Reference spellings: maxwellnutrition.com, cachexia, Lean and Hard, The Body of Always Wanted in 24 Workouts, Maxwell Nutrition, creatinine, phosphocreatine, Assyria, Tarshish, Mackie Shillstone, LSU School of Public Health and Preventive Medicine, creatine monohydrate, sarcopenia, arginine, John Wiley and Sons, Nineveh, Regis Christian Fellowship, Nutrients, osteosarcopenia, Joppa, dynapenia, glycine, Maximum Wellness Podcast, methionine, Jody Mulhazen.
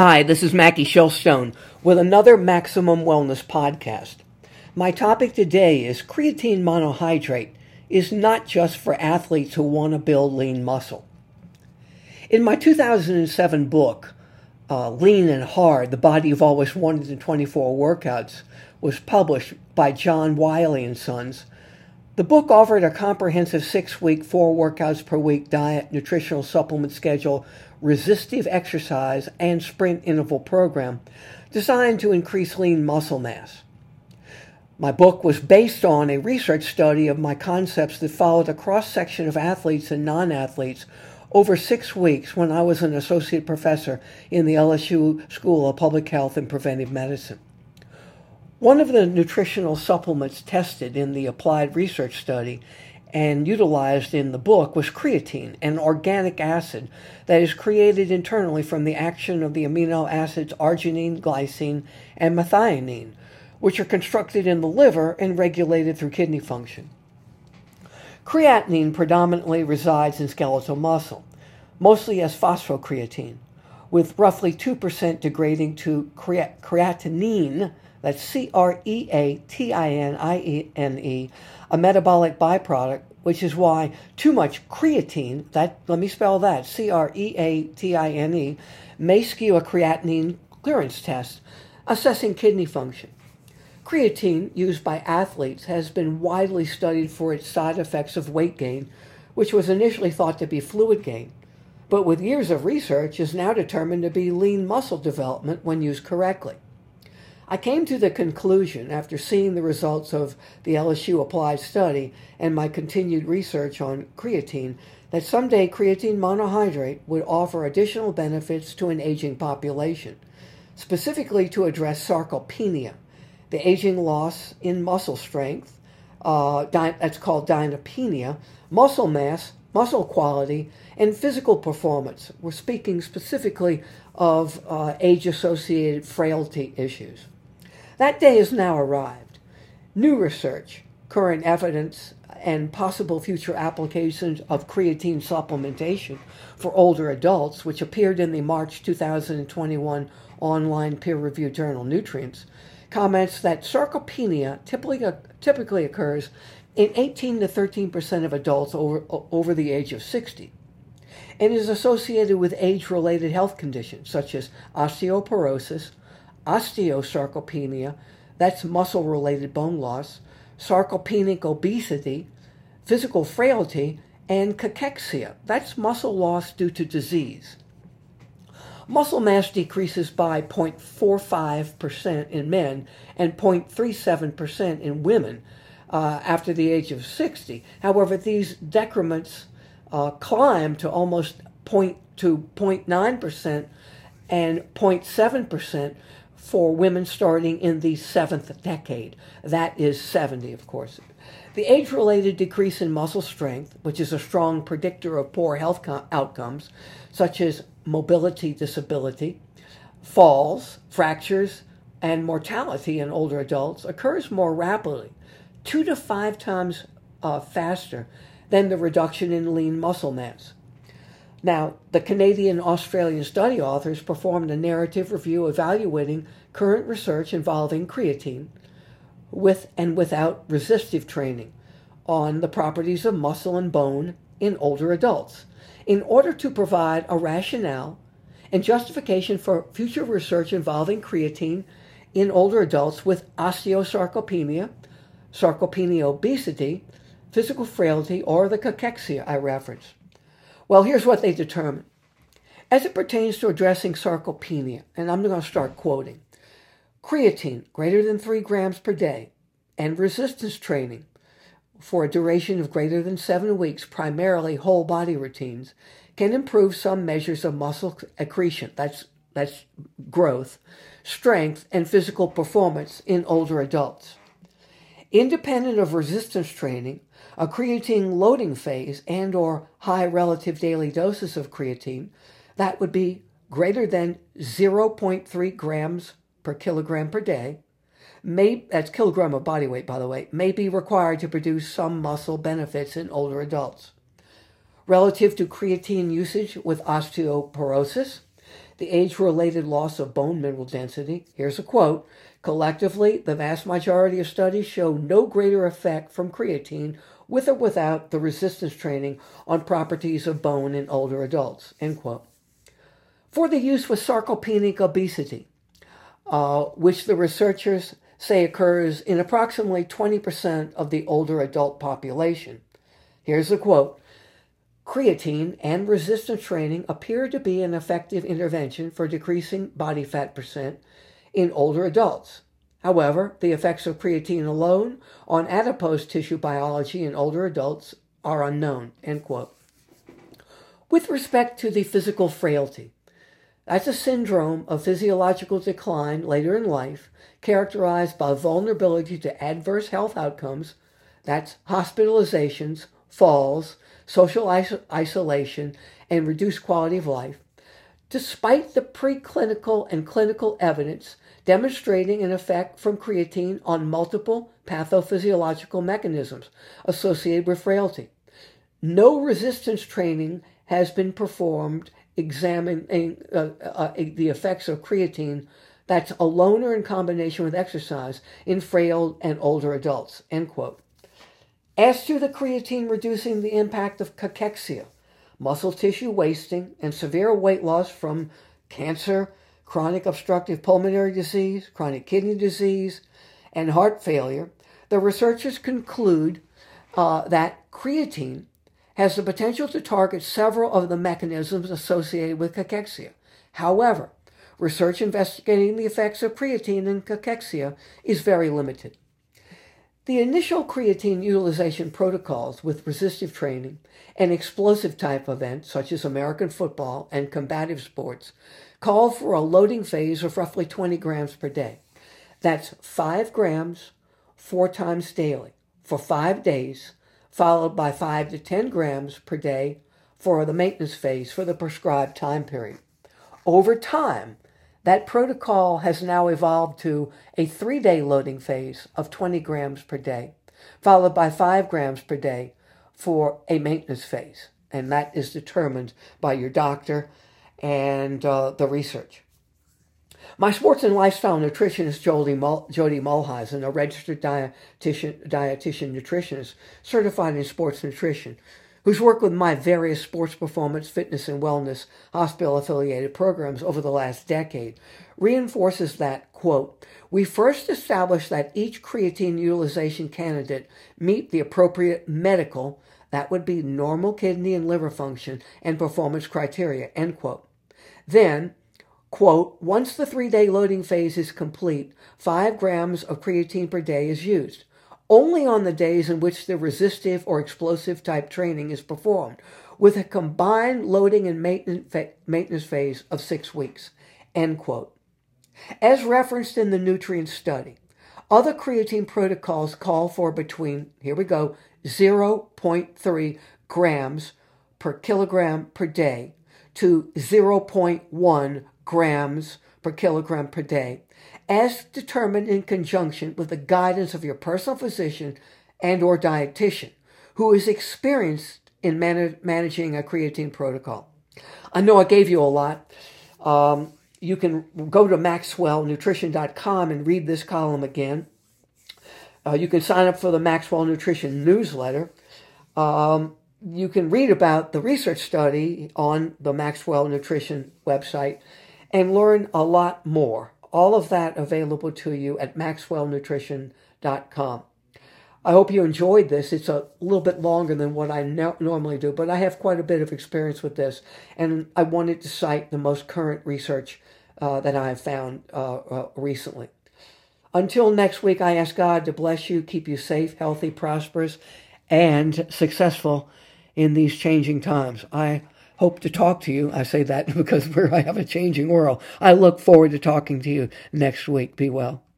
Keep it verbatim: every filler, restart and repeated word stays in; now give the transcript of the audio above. Hi, this is Mackie Shillstone with another Maximum Wellness Podcast. My topic today is creatine monohydrate is not just for athletes who want to build lean muscle. In my two thousand seven book, uh, Lean and Hard, The Body of Always Wanted in twenty-four Workouts, was published by John Wiley and Sons. The book offered a comprehensive six-week, four workouts per week diet, nutritional supplement schedule, resistive exercise, and sprint interval program designed to increase lean muscle mass. My book was based on a research study of my concepts that followed a cross-section of athletes and non-athletes over six weeks when I was an associate professor in the L S U School of Public Health and Preventive Medicine. One of the nutritional supplements tested in the applied research study and utilized in the book was creatine, an organic acid that is created internally from the action of the amino acids arginine, glycine, and methionine, which are constructed in the liver and regulated through kidney function. Creatinine predominantly resides in skeletal muscle, mostly as phosphocreatine, with roughly two percent degrading to creat- creatinine, that's C R E A T I N I N E, a metabolic byproduct, which is why too much creatine, that let me spell that, C R E A T I N E, may skew a creatinine clearance test, assessing kidney function. Creatine, used by athletes, has been widely studied for its side effects of weight gain, which was initially thought to be fluid gain, but with years of research is now determined to be lean muscle development when used correctly. I came to the conclusion after seeing the results of the L S U applied study and my continued research on creatine that someday creatine monohydrate would offer additional benefits to an aging population, specifically to address sarcopenia, the aging loss in muscle strength, uh, di- that's called dynapenia, muscle mass, muscle quality, and physical performance. We're speaking specifically of uh, age-associated frailty issues. That day has now arrived. New research, current evidence, and possible future applications of creatine supplementation for older adults, which appeared in the March twenty twenty-one online peer-reviewed journal Nutrients, comments that sarcopenia typically, typically occurs in eighteen to thirteen percent of adults over, over the age of sixty and is associated with age-related health conditions such as osteoporosis, osteosarcopenia, that's muscle-related bone loss, sarcopenic obesity, physical frailty, and cachexia, that's muscle loss due to disease. Muscle mass decreases by zero point four five percent in men and zero point three seven percent in women uh, after the age of sixty. However, these decrements uh, climb to almost zero point two, zero point nine percent and zero point seven percent for women starting in the seventh decade. That is seventy, of course. The age-related decrease in muscle strength, which is a strong predictor of poor health com- outcomes, such as mobility disability, falls, fractures, and mortality in older adults, occurs more rapidly, two to five times uh, faster than the reduction in lean muscle mass. Now, the Canadian-Australian study authors performed a narrative review evaluating current research involving creatine with and without resistive training on the properties of muscle and bone in older adults in order to provide a rationale and justification for future research involving creatine in older adults with osteosarcopenia, sarcopenia obesity, physical frailty, or the cachexia I referenced. Well, here's what they determined. As it pertains to addressing sarcopenia, and I'm going to start quoting, creatine greater than three grams per day and resistance training for a duration of greater than seven weeks, primarily whole body routines, can improve some measures of muscle accretion, that's, that's growth, strength, and physical performance in older adults. Independent of resistance training, a creatine loading phase and or high relative daily doses of creatine, that would be greater than zero point three grams per kilogram per day, may, that's kilogram of body weight, by the way, may be required to produce some muscle benefits in older adults. Relative to creatine usage with osteoporosis, the age-related loss of bone mineral density. Here's a quote. Collectively, the vast majority of studies show no greater effect from creatine, with or without the resistance training, on properties of bone in older adults. End quote. For the use with sarcopenic obesity, uh, which the researchers say occurs in approximately twenty percent of the older adult population. Here's the quote. Creatine and resistance training appear to be an effective intervention for decreasing body fat percent in older adults. However, the effects of creatine alone on adipose tissue biology in older adults are unknown. End quote. With respect to the physical frailty, that's a syndrome of physiological decline later in life characterized by vulnerability to adverse health outcomes, that's hospitalizations, falls, social iso- isolation, and reduced quality of life, despite the preclinical and clinical evidence demonstrating an effect from creatine on multiple pathophysiological mechanisms associated with frailty. No resistance training has been performed examining uh, uh, the effects of creatine, that's alone or in combination with exercise, in frail and older adults, end quote. As to the creatine reducing the impact of cachexia, muscle tissue wasting, and severe weight loss from cancer, chronic obstructive pulmonary disease, chronic kidney disease, and heart failure, the researchers conclude uh, that creatine has the potential to target several of the mechanisms associated with cachexia. However, research investigating the effects of creatine in cachexia is very limited. The initial creatine utilization protocols with resistive training and explosive type events such as American football and combative sports call for a loading phase of roughly twenty grams per day. That's five grams four times daily for five days, followed by five to ten grams per day for the maintenance phase for the prescribed time period. Over time, that protocol has now evolved to a three-day loading phase of twenty grams per day, followed by five grams per day for a maintenance phase. And that is determined by your doctor and uh, the research. My sports and lifestyle nutritionist, Jody Mulhazen, a registered dietitian, dietitian nutritionist certified in sports nutrition, who's worked with my various sports performance, fitness, and wellness hospital-affiliated programs over the last decade, reinforces that, quote, we first established that each creatine utilization candidate meet the appropriate medical, that would be normal kidney and liver function, and performance criteria, end quote. Then, quote, once the three-day loading phase is complete, five grams of creatine per day is used, only on the days in which the resistive or explosive type training is performed, with a combined loading and maintenance phase of six weeks, end quote. As referenced in the Nutrients study, other creatine protocols call for between, here we go, zero point three grams per kilogram per day to zero point one grams per kilogram per day, as determined in conjunction with the guidance of your personal physician and or dietitian, who is experienced in man- managing a creatine protocol. I know I gave you a lot. Um, you can go to maxwell nutrition dot com and read this column again. Uh, you can sign up for the Maxwell Nutrition newsletter. Um, you can read about the research study on the Maxwell Nutrition website and learn a lot more. All of that available to you at maxwell nutrition dot com. I hope you enjoyed this. It's a little bit longer than what I no- normally do, but I have quite a bit of experience with this, and I wanted to cite the most current research uh, that I have found uh, uh, recently. Until next week, I ask God to bless you, keep you safe, healthy, prosperous, and successful in these changing times. I hope to talk to you. I say that because we're, I have a changing world. I look forward to talking to you next week. Be well.